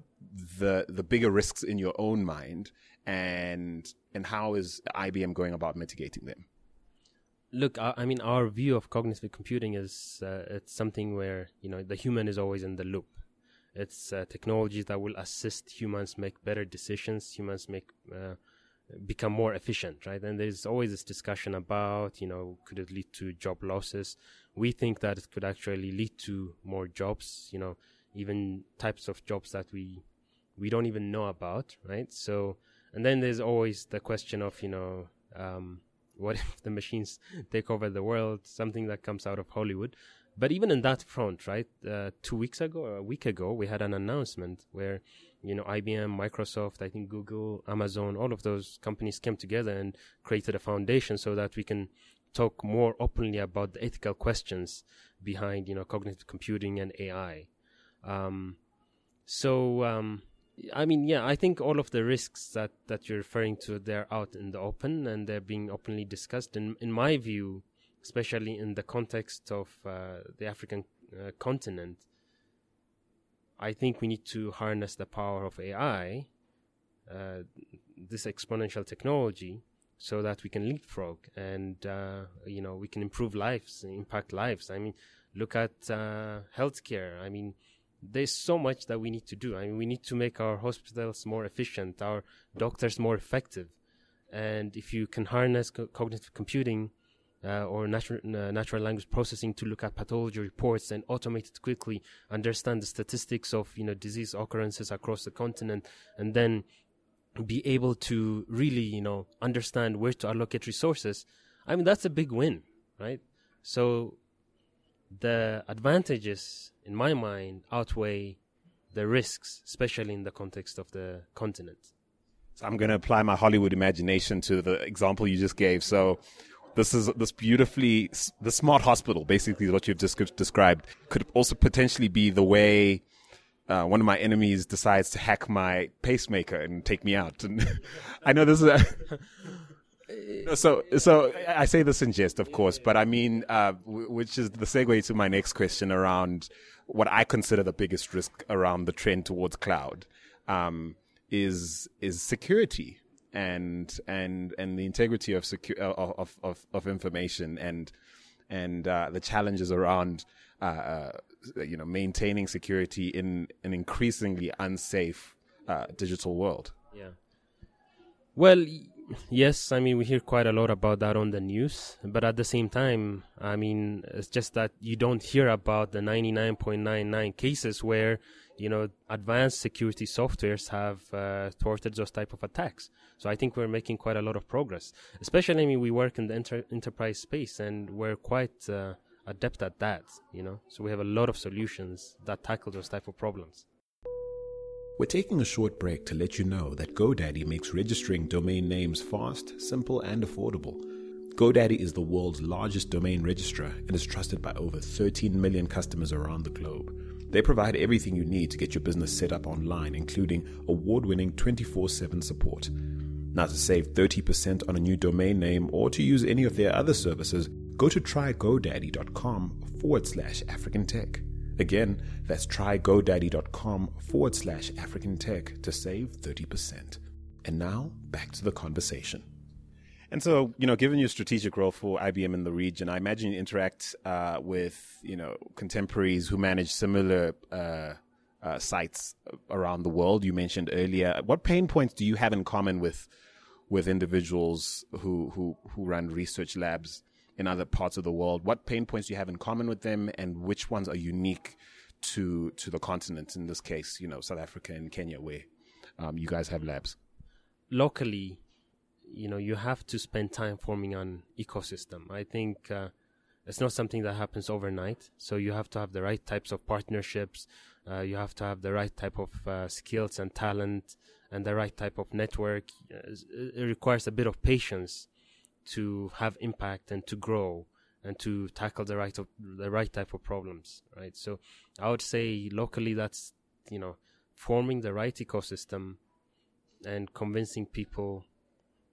the, the bigger risks in your own mind, and and how is I B M going about mitigating them? Look, I mean, our view of cognitive computing is uh, it's something where, you know, the human is always in the loop. It's uh, technologies that will assist humans make better decisions, humans make uh, become more efficient, right? And there's always this discussion about, you know, could it lead to job losses? We think that it could actually lead to more jobs, you know, even types of jobs that we we don't even know about, right? So, and then there's always the question of, you know, um what if the machines take over the world? Something that comes out of Hollywood. But even in that front, right, uh, two weeks ago, or a week ago, we had an announcement where, you know, I B M, Microsoft, I think Google, Amazon, all of those companies came together and created a foundation so that we can talk more openly about the ethical questions behind, you know, cognitive computing and A I. Um, so, um, I mean, yeah, I think all of the risks that, that you're referring to, they're out in the open and they're being openly discussed. In, in my view, especially in the context of uh, the African uh, continent, I think we need to harness the power of A I, uh, this exponential technology, so that we can leapfrog and, uh, you know, we can improve lives, impact lives. I mean, look at uh, healthcare. I mean, there's so much that we need to do. I mean, we need to make our hospitals more efficient, our doctors more effective. And if you can harness co- cognitive computing uh, or natural, uh, natural language processing to look at pathology reports and automate it quickly, understand the statistics of, you know, disease occurrences across the continent, and then be able to really, you know, understand where to allocate resources, I mean, that's a big win, right? So the advantages, in my mind, outweigh the risks, especially in the context of the continent. So I'm going to apply my Hollywood imagination to the example you just gave. So this is this beautifully, the smart hospital, basically what you've just described, could also potentially be the way uh, one of my enemies decides to hack my pacemaker and take me out. And I know this is... A So, so I say this in jest, of course, but I mean, uh, w- which is the segue to my next question around what I consider the biggest risk around the trend towards cloud, um, is is security and and and the integrity of secu- of, of of information and and uh, the challenges around uh, you know, maintaining security in an increasingly unsafe uh, digital world. Yeah. Well. Yes, I mean, we hear quite a lot about that on the news, but at the same time, I mean, it's just that you don't hear about the ninety-nine point nine nine cases where, you know, advanced security softwares have uh, thwarted those type of attacks. So I think we're making quite a lot of progress, especially, I mean, we work in the inter- enterprise space and we're quite uh, adept at that, you know, so we have a lot of solutions that tackle those type of problems. We're taking a short break to let you know that GoDaddy makes registering domain names fast, simple, and affordable. GoDaddy is the world's largest domain registrar and is trusted by over thirteen million customers around the globe. They provide everything you need to get your business set up online, including award-winning twenty-four seven support. Now, to save thirty percent on a new domain name or to use any of their other services, go to trygodaddy.com forward slash African Tech. Again, that's trygodaddy.com forward slash African Tech to save thirty percent. And now, back to the conversation. And so, you know, given your strategic role for I B M in the region, I imagine you interact uh, with, you know, contemporaries who manage similar uh, uh, sites around the world. You mentioned earlier, what pain points do you have in common with with individuals who who who run research labs in other parts of the world? What pain points do you have in common with them, and which ones are unique to to the continent? In this case, you know, South Africa and Kenya, where um, you guys have labs. Locally, you know, you have to spend time forming an ecosystem. I think uh, it's not something that happens overnight. So you have to have the right types of partnerships. Uh, you have to have the right type of uh, skills and talent and the right type of network. It requires a bit of patience to have impact and to grow and to tackle the right of, the right type of problems, right? So I would say locally that's, you know, forming the right ecosystem and convincing people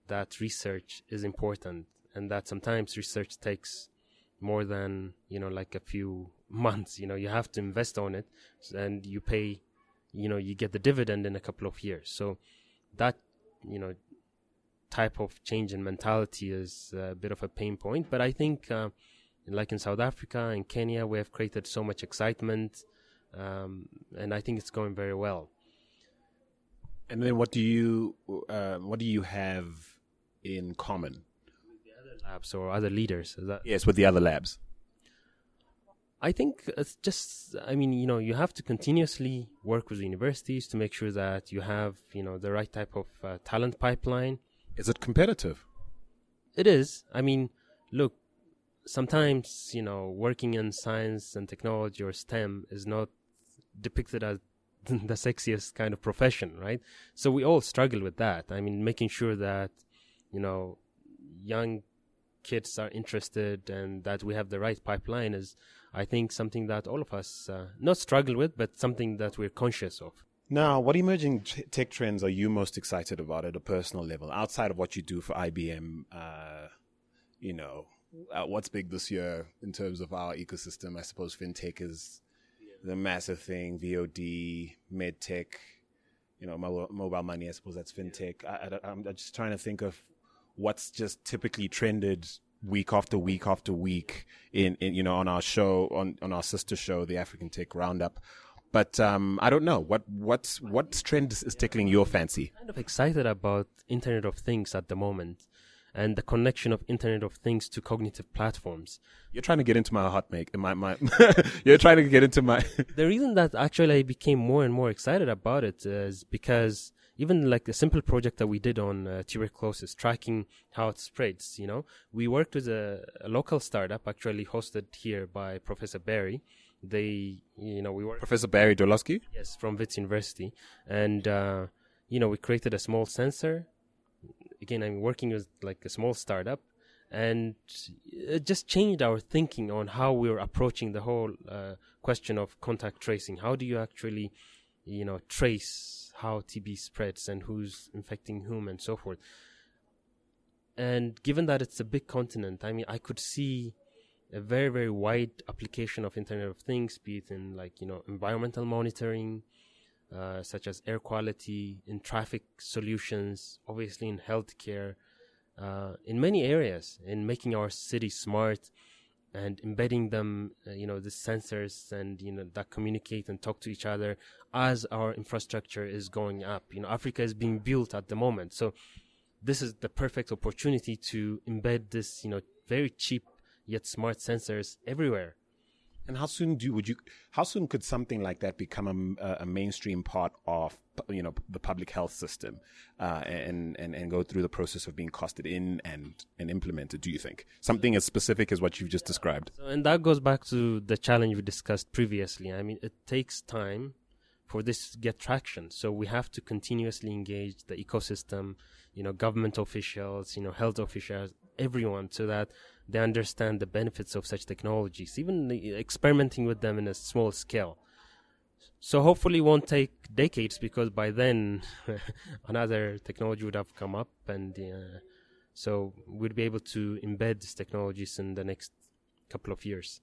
that research is important and that sometimes research takes more than, you know, like a few months. You know, you have to invest on it and you pay, you know, you get the dividend in a couple of years. So that, you know, type of change in mentality is a bit of a pain point. But I think uh, like in South Africa and Kenya, we have created so much excitement um, and I think it's going very well. And then what do you uh, what do you have in common with the other labs or other leaders? Is that yes, with the other labs. I think it's just, I mean, you know, you have to continuously work with universities to make sure that you have, you know, the right type of uh, talent pipeline. Is it competitive? It is. I mean, look, sometimes, you know, working in science and technology or STEM is not depicted as the sexiest kind of profession, right? So we all struggle with that. I mean, making sure that, you know, young kids are interested and that we have the right pipeline is, I think, something that all of us uh, not struggle with, but something that we're conscious of. Now, what emerging t- tech trends are you most excited about at a personal level, outside of what you do for I B M? Uh, you know, uh, what's big this year in terms of our ecosystem? I suppose fintech is the massive thing, V O D, medtech, you know, mo- mobile money, I suppose that's fintech. I, I, I'm just trying to think of what's just typically trended week after week after week in, in you know, on our show, on, on our sister show, the African Tech Roundup. But um, I don't know, what what's, what trend is, is tickling your fancy? I'm kind of excited about Internet of Things at the moment and the connection of Internet of Things to cognitive platforms. You're trying to get into my hot make. My, my you're trying to get into my... The reason that actually I became more and more excited about it is because even like the simple project that we did on uh, tuberculosis, tracking how it spreads, you know, we worked with a, a local startup actually hosted here by Professor Barry. They, you know, we were... Professor Barry Doloski? Yes, from Wits University. And, uh, you know, we created a small sensor. Again, I'm working with like a small startup. And it just changed our thinking on how we were approaching the whole uh, question of contact tracing. How do you actually, you know, trace how T B spreads and who's infecting whom and so forth? And given that it's a big continent, I mean, I could see a very, very wide application of Internet of Things, be it in like, you know, environmental monitoring, uh, such as air quality, in traffic solutions, obviously in healthcare, uh, in many areas, in making our cities smart and embedding them, uh, you know, the sensors and, you know, that communicate and talk to each other as our infrastructure is going up. You know, Africa is being built at the moment. So this is the perfect opportunity to embed this, you know, very cheap yet smart sensors everywhere. And how soon do would you? How soon could something like that become a, a mainstream part of, you know, the public health system, uh, and and and go through the process of being costed in and and implemented? Do you think something as specific as what you've just yeah. described? So, and that goes back to the challenge we discussed previously. I mean, it takes time for this to get traction. So we have to continuously engage the ecosystem, you know, government officials, you know, health officials, everyone, so that they understand the benefits of such technologies, even experimenting with them in a small scale. So hopefully it won't take decades, because by then another technology would have come up, and uh, so we'd be able to embed these technologies in the next couple of years.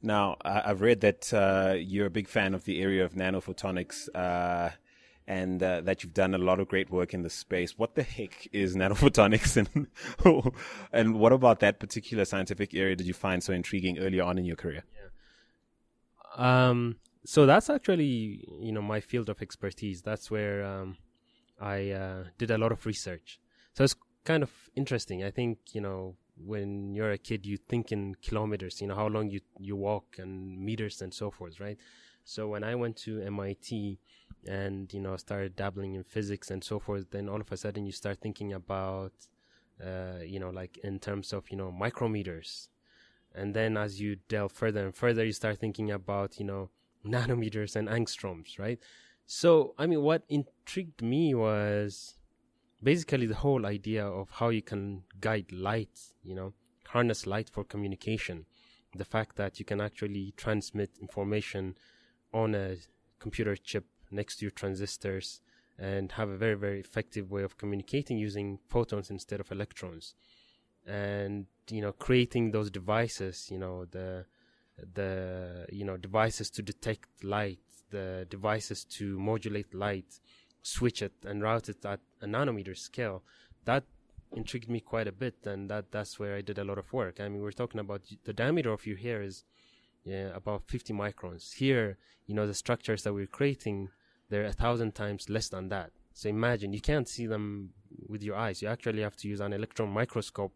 Now, I've read that uh, you're a big fan of the area of nanophotonics, uh, and uh, that you've done a lot of great work in this space. What the heck is nanophotonics, and and what about that particular scientific area did you find so intriguing earlier on in your career? Yeah. Um, So that's actually, you know, my field of expertise. That's where um, I uh, did a lot of research. So it's kind of interesting. I think, you know, when you're a kid, you think in kilometers, you know, how long you, you walk and meters and so forth, right? So when I went to M I T and, you know, started dabbling in physics and so forth, then all of a sudden you start thinking about, uh, you know, like in terms of, you know, micrometers. And then as you delve further and further, you start thinking about, you know, nanometers and angstroms, right? So, I mean, what intrigued me was basically the whole idea of how you can guide light, you know, harness light for communication. The fact that you can actually transmit information on a computer chip next to your transistors and have a very, very effective way of communicating using photons instead of electrons. And, you know, creating those devices, you know, the the, you know, devices to detect light, the devices to modulate light, switch it and route it at a nanometer scale, that intrigued me quite a bit. And that, that's where I did a lot of work. I mean, we're talking about the diameter of your hair is yeah, about fifty microns. Here, you know, the structures that we're creating, they're a thousand times less than that. So imagine, you can't see them with your eyes. You actually have to use an electron microscope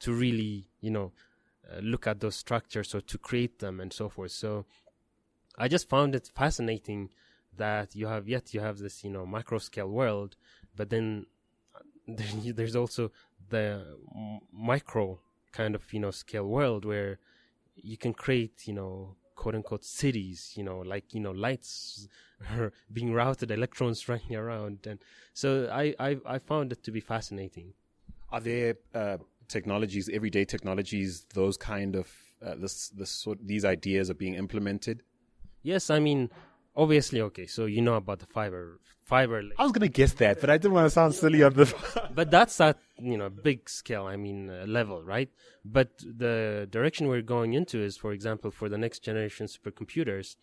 to really, you know, Uh, look at those structures or to create them and so forth. So I just found it fascinating that you have yet you have this, you know, micro scale world, but then there's also the micro kind of, you know, scale world where you can create, you know, quote unquote cities, you know, like, you know, lights are being routed, electrons running around. And so I, I, I found it to be fascinating. Are there, uh, technologies, everyday technologies, those kind of uh, this this sort these ideas are being implemented? Yes, I mean, obviously, okay. So you know about the fiber, fiber. I was gonna guess that, but I didn't want to sound silly on the. But that's at, you know, big scale. I mean, uh, level, right? But the direction we're going into is, for example, for the next generation supercomputers.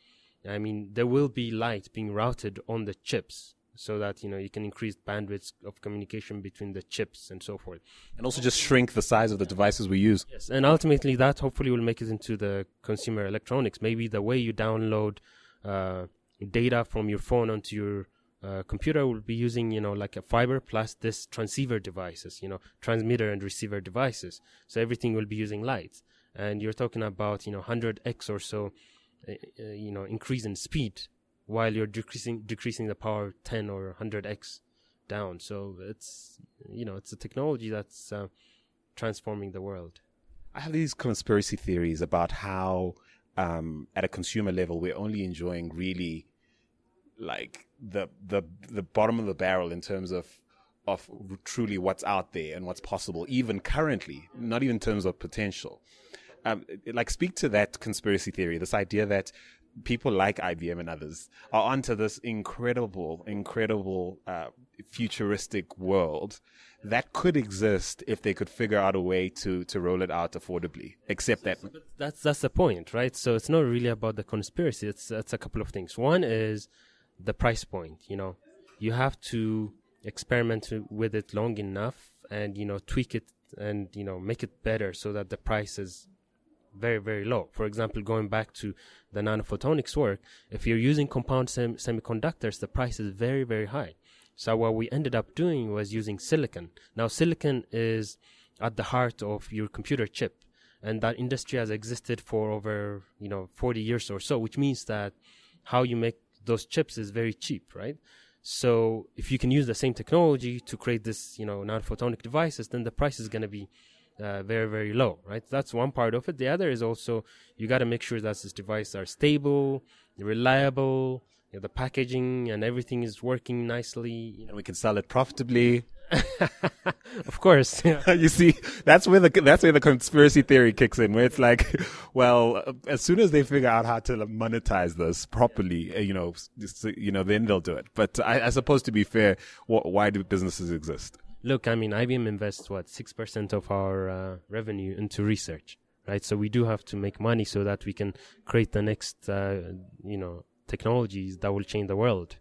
I mean, there will be light being routed on the chips, so that, you know, you can increase bandwidth of communication between the chips and so forth. And also just shrink the size of the devices we use. Yes, and ultimately that hopefully will make it into the consumer electronics. Maybe the way you download uh, data from your phone onto your uh, computer will be using, you know, like a fiber plus this transceiver devices, you know, transmitter and receiver devices. So everything will be using light. And you're talking about, you know, one hundred x or so, uh, you know, increase in speed, while you're decreasing decreasing the power ten or one hundred x down. So it's, you know, it's a technology that's uh, transforming the world. I have these conspiracy theories about how um, at a consumer level, we're only enjoying really like the the the bottom of the barrel in terms of of truly what's out there and what's possible, even currently, not even in terms of potential. Um, like speak to that conspiracy theory, this idea that people like I B M and others are onto this incredible, incredible uh, futuristic world that could exist if they could figure out a way to to roll it out affordably. Except so, that so, but that's that's the point, right? So it's not really about the conspiracy. It's it's a couple of things. One is the price point. You know, you have to experiment with it long enough, and, you know, tweak it and, you know, make it better so that the price is very, very low. For example, going back to the nanophotonics work, if you're using compound sem- semiconductors, the price is very, very high. So what we ended up doing was using silicon. Now, silicon is at the heart of your computer chip, and that industry has existed for over, you know, forty years or so, which means that how you make those chips is very cheap, right? So if you can use the same technology to create this, you know, nanophotonic devices, then the price is going to be Uh, very, very low, right? That's one part of it. The other is also you got to make sure that these devices are stable, reliable, you know, the packaging and everything is working nicely. You know. And we can sell it profitably. Of course. Yeah. You see, that's where the that's where the conspiracy theory kicks in, where it's like, well, as soon as they figure out how to monetize this properly, you know, you know, then they'll do it. But I, I suppose, to be fair, why do businesses exist? Look, I mean, I B M invests, what, six percent of our uh, revenue into research, right? So we do have to make money so that we can create the next, uh, you know, technologies that will change the world.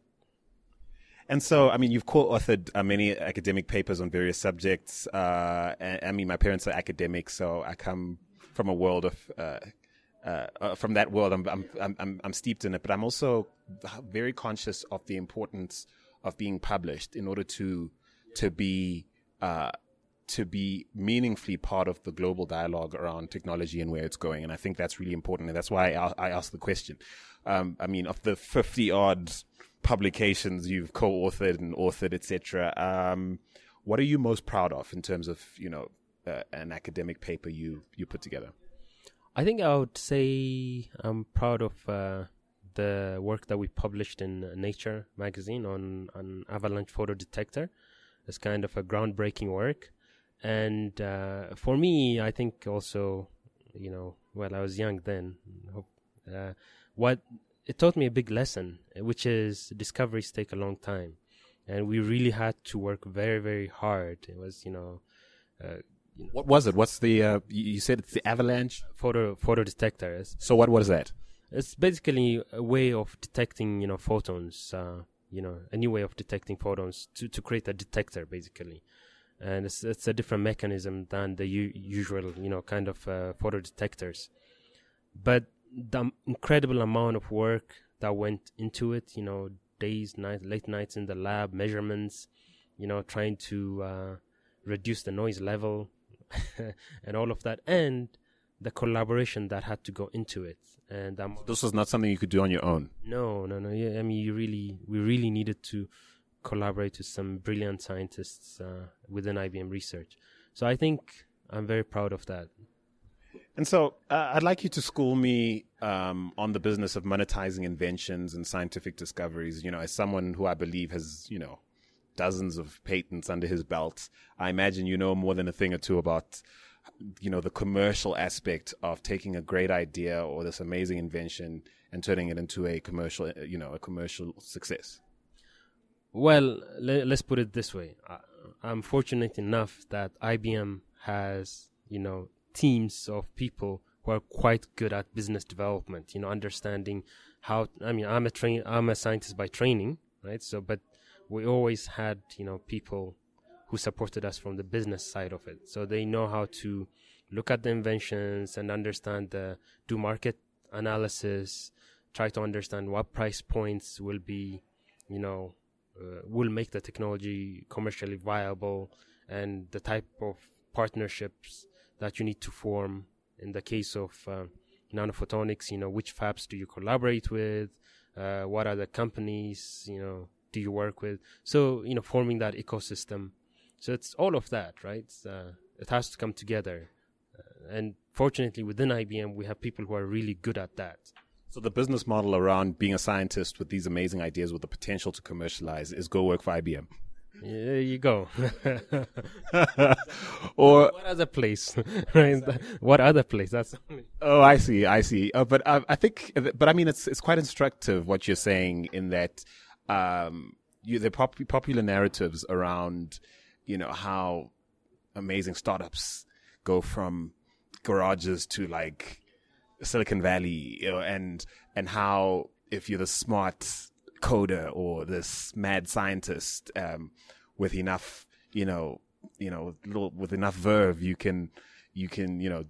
And so, I mean, you've co-authored uh, many academic papers on various subjects. Uh, I mean, my parents are academics, so I come from a world of uh, uh, uh, from that world. I'm, I'm I'm I'm steeped in it, but I'm also very conscious of the importance of being published in order to to be uh, to be meaningfully part of the global dialogue around technology and where it's going. And I think that's really important, and that's why I, I asked the question. Um, I mean, of the fifty odd publications you've co-authored and authored, et cetera, um, what are you most proud of in terms of, you know, uh, an academic paper you you put together? I think I would say I'm proud of uh, the work that we published in Nature magazine on an avalanche photo detector. It's kind of a groundbreaking work, and uh, for me, I think also, you know, well, I was young then. Uh, what it taught me a big lesson, which is discoveries take a long time. And we really had to work very, very hard. It was, you know, uh, you know what was it? What's the? Uh, you said it's the avalanche photo photo detectors. So what was that? It's basically a way of detecting, you know, photons. Uh, you know, a new way of detecting photons to, to create a detector, basically. And it's it's a different mechanism than the u- usual, you know, kind of uh, photo detectors. But the incredible amount of work that went into it, you know. Days, night, late nights in the lab, measurements, you know, trying to uh, reduce the noise level and all of that, and the collaboration that had to go into it. And um, this was not something you could do on your own. No, no, no. Yeah, I mean, you really, we really needed to collaborate with some brilliant scientists uh, within I B M Research. So I think I'm very proud of that. And so uh, I'd like you to school me um, on the business of monetizing inventions and scientific discoveries. You know, as someone who I believe has, you know, dozens of patents under his belt, I imagine you know more than a thing or two about, you know, the commercial aspect of taking a great idea or this amazing invention and turning it into a commercial, you know, a commercial success. Well, le- let's put it this way. I- I'm fortunate enough that I B M has, you know, teams of people who are quite good at business development, you know, understanding how, I mean, I'm a train, I'm a scientist by training, right? So, but we always had, you know, people who supported us from the business side of it. So they know how to look at the inventions and understand the, do market analysis, try to understand what price points will be, you know, uh, will make the technology commercially viable, and the type of partnerships that you need to form. In the case of uh, nanophotonics, you know, which fabs do you collaborate with? Uh, what are the companies, you know, do you work with? So, you know, forming that ecosystem. So it's all of that, right? Uh, it has to come together. Uh, and fortunately, within I B M, we have people who are really good at that. So the business model around being a scientist with these amazing ideas with the potential to commercialize is go work for I B M. There you go. Or what other place? Right? What other place? That's oh, I see, I see. Uh, but uh, I think, but I mean, it's it's quite instructive what you're saying in that um, you, the pop- popular narratives around, you know, how amazing startups go from garages to like Silicon Valley, you know, and and how if you're the smart coder or this mad scientist um, with enough, you know, you know, little, with enough verve, you can, you can, you know,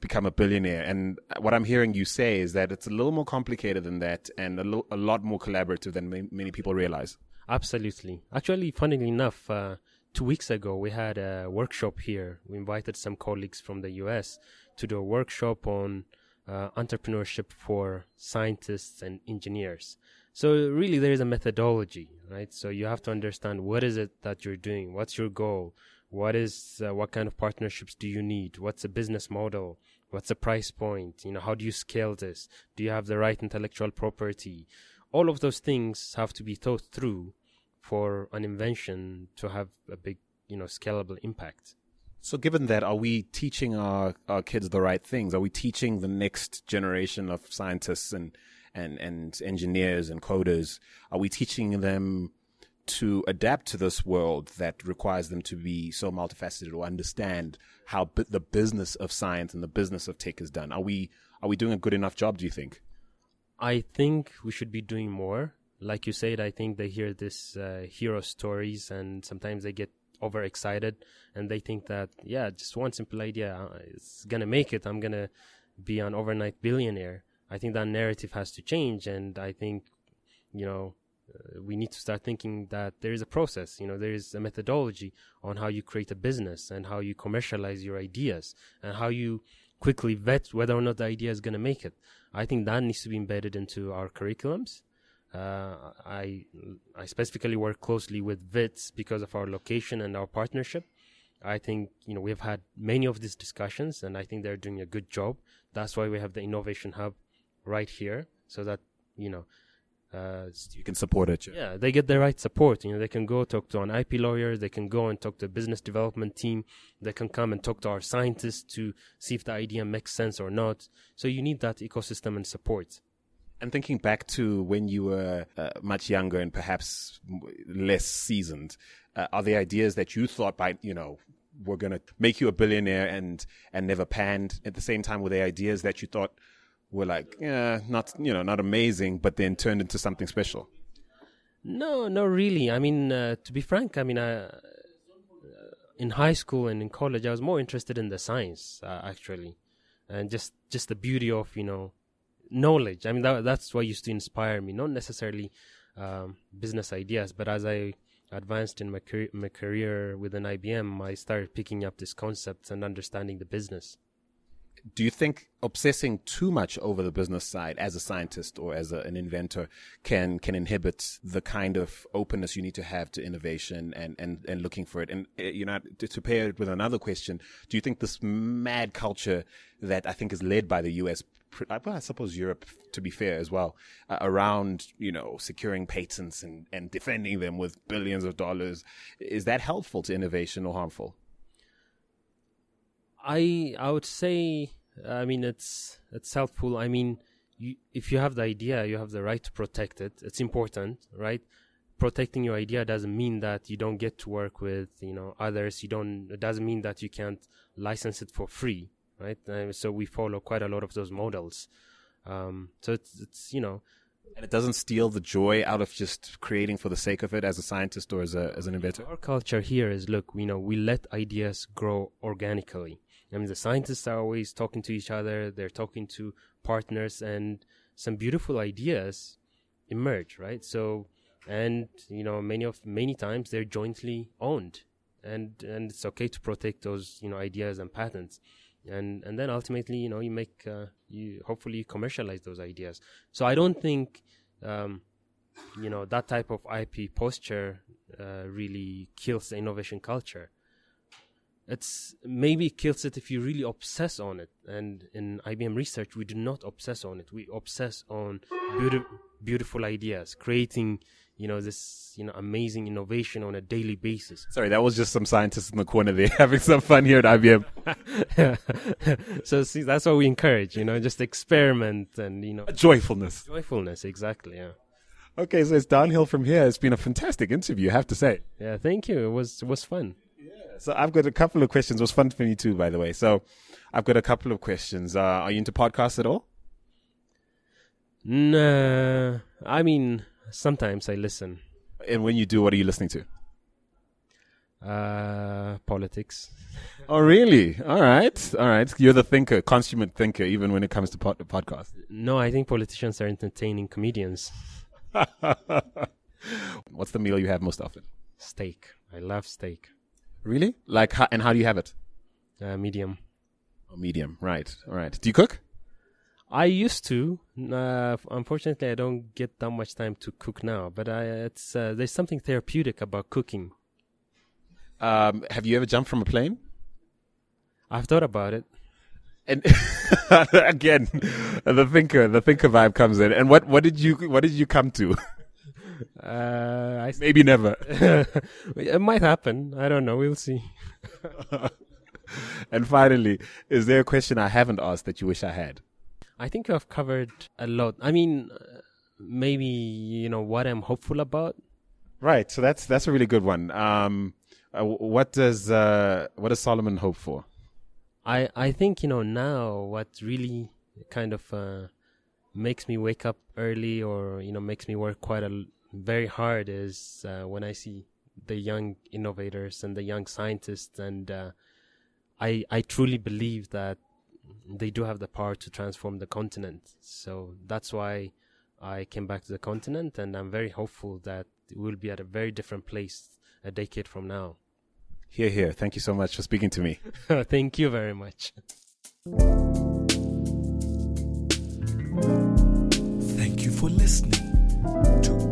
become a billionaire. And what I'm hearing you say is that it's a little more complicated than that, and a, lo- a lot more collaborative than ma- many people realize. Absolutely. Actually, funnily enough, uh, two weeks ago we had a workshop here. We invited some colleagues from the U S to do a workshop on uh, entrepreneurship for scientists and engineers. So really there is a methodology, right? So you have to understand what is it that you're doing? What's your goal? What is, uh, what kind of partnerships do you need? What's the business model? What's the price point? You know, how do you scale this? Do you have the right intellectual property? All of those things have to be thought through for an invention to have a big, you know, scalable impact. So given that, are we teaching our, our kids the right things? Are we teaching the next generation of scientists and And, and engineers and coders, are we teaching them to adapt to this world that requires them to be so multifaceted or understand how bu- the business of science and the business of tech is done? Are we are we doing a good enough job, do you think? I think we should be doing more. Like you said, I think they hear this uh, hero stories, and sometimes they get overexcited and they think that, yeah, just one simple idea, it's going to make it. I'm going to be an overnight billionaire. I think that narrative has to change. And I think, you know, uh, we need to start thinking that there is a process, you know, there is a methodology on how you create a business and how you commercialize your ideas and how you quickly vet whether or not the idea is going to make it. I think that needs to be embedded into our curriculums. Uh, I I specifically work closely with Wits because of our location and our partnership. I think, you know, we've had many of these discussions and I think they're doing a good job. That's why we have the Innovation Hub right here, so that, you know, uh, you can support it. Yeah. yeah, they get the right support. You know, they can go talk to an I P lawyer. They can go and talk to a business development team. They can come and talk to our scientists to see if the idea makes sense or not. So you need that ecosystem and support. And thinking back to when you were uh, much younger and perhaps less seasoned, uh, are the ideas that you thought by, you know, were going to make you a billionaire and, and never panned at the same time, were the ideas that you thought were like, yeah, not, you know, not amazing, but then turned into something special? No, not really. I mean, uh, to be frank, I mean, I, in high school and in college, I was more interested in the science, uh, actually, and just, just the beauty of, you know, knowledge. I mean, that, that's what used to inspire me, not necessarily um, business ideas, but as I advanced in my, car- my career within I B M, I started picking up these concepts and understanding the business. Do you think obsessing too much over the business side as a scientist or as a, an inventor can can inhibit the kind of openness you need to have to innovation and, and, and looking for it? And, you know, to, to pair it with another question, do you think this mad culture that I think is led by the U S, I suppose Europe, to be fair as well, uh, around, you know, securing patents and, and defending them with billions of dollars, is that helpful to innovation or harmful? I I would say, I mean, it's it's helpful. I mean, you, if you have the idea, you have the right to protect it. It's important, right? Protecting your idea doesn't mean that you don't get to work with, you know, others. You don't. It doesn't mean that you can't license it for free. Right, uh, so we follow quite a lot of those models. Um, so it's, it's you know, and it doesn't steal the joy out of just creating for the sake of it as a scientist or as a as an inventor. Our culture here is, look, you know, we let ideas grow organically. I mean, the scientists are always talking to each other. They're talking to partners, and some beautiful ideas emerge. Right, so and you know, many of many times they're jointly owned, and and it's okay to protect those, you know, ideas and patents. And and then ultimately, you know, you make, uh, you hopefully commercialize those ideas. So I don't think, um, you know, that type of I P posture uh, really kills the innovation culture. It's maybe it kills it if you really obsess on it. And in I B M Research, we do not obsess on it. We obsess on beautiful, beautiful ideas, creating, you know, this, you know, amazing innovation on a daily basis. Sorry, that was just some scientists in the corner there having some fun here at I B M. So see, that's what we encourage, you know, just experiment and, you know. Joyfulness. Joyfulness, exactly, yeah. Okay, so it's downhill from here. It's been a fantastic interview, I have to say. Yeah, thank you. It was, it was fun. Yeah. So I've got a couple of questions. It was fun for me too, by the way. So I've got a couple of questions. Uh, are you into podcasts at all? Nah, I mean... Sometimes I listen. And when you do, what are you listening to? Uh, politics. Oh, really? All right. All right. You're the thinker, consummate thinker, even when it comes to pod- podcasts. No, I think politicians are entertaining comedians. What's the meal you have most often? Steak. I love steak. Really? Like, how, and how do you have it? Uh, medium. Oh, medium. Right. All right. Do you cook? I used to. Uh, unfortunately, I don't get that much time to cook now. But I, it's uh, there's something therapeutic about cooking. Um, have you ever jumped from a plane? I've thought about it. And again, the thinker, the thinker vibe comes in. And what, what did you what did you come to? uh, I Maybe st- never. It might happen. I don't know. We'll see. And finally, is there a question I haven't asked that you wish I had? I think I've covered a lot. I mean, uh, maybe, you know, what I'm hopeful about. Right. So that's that's a really good one. Um, uh, what does uh, what does Solomon hope for? I, I think, you know, now what really kind of uh, makes me wake up early or, you know, makes me work quite a very hard is uh, when I see the young innovators and the young scientists. And uh, I I truly believe that they do have the power to transform the continent. So that's why I came back to the continent, and I'm very hopeful that we'll be at a very different place a decade from now. Hear, hear. Thank you so much for speaking to me. Thank you very much. Thank you for listening to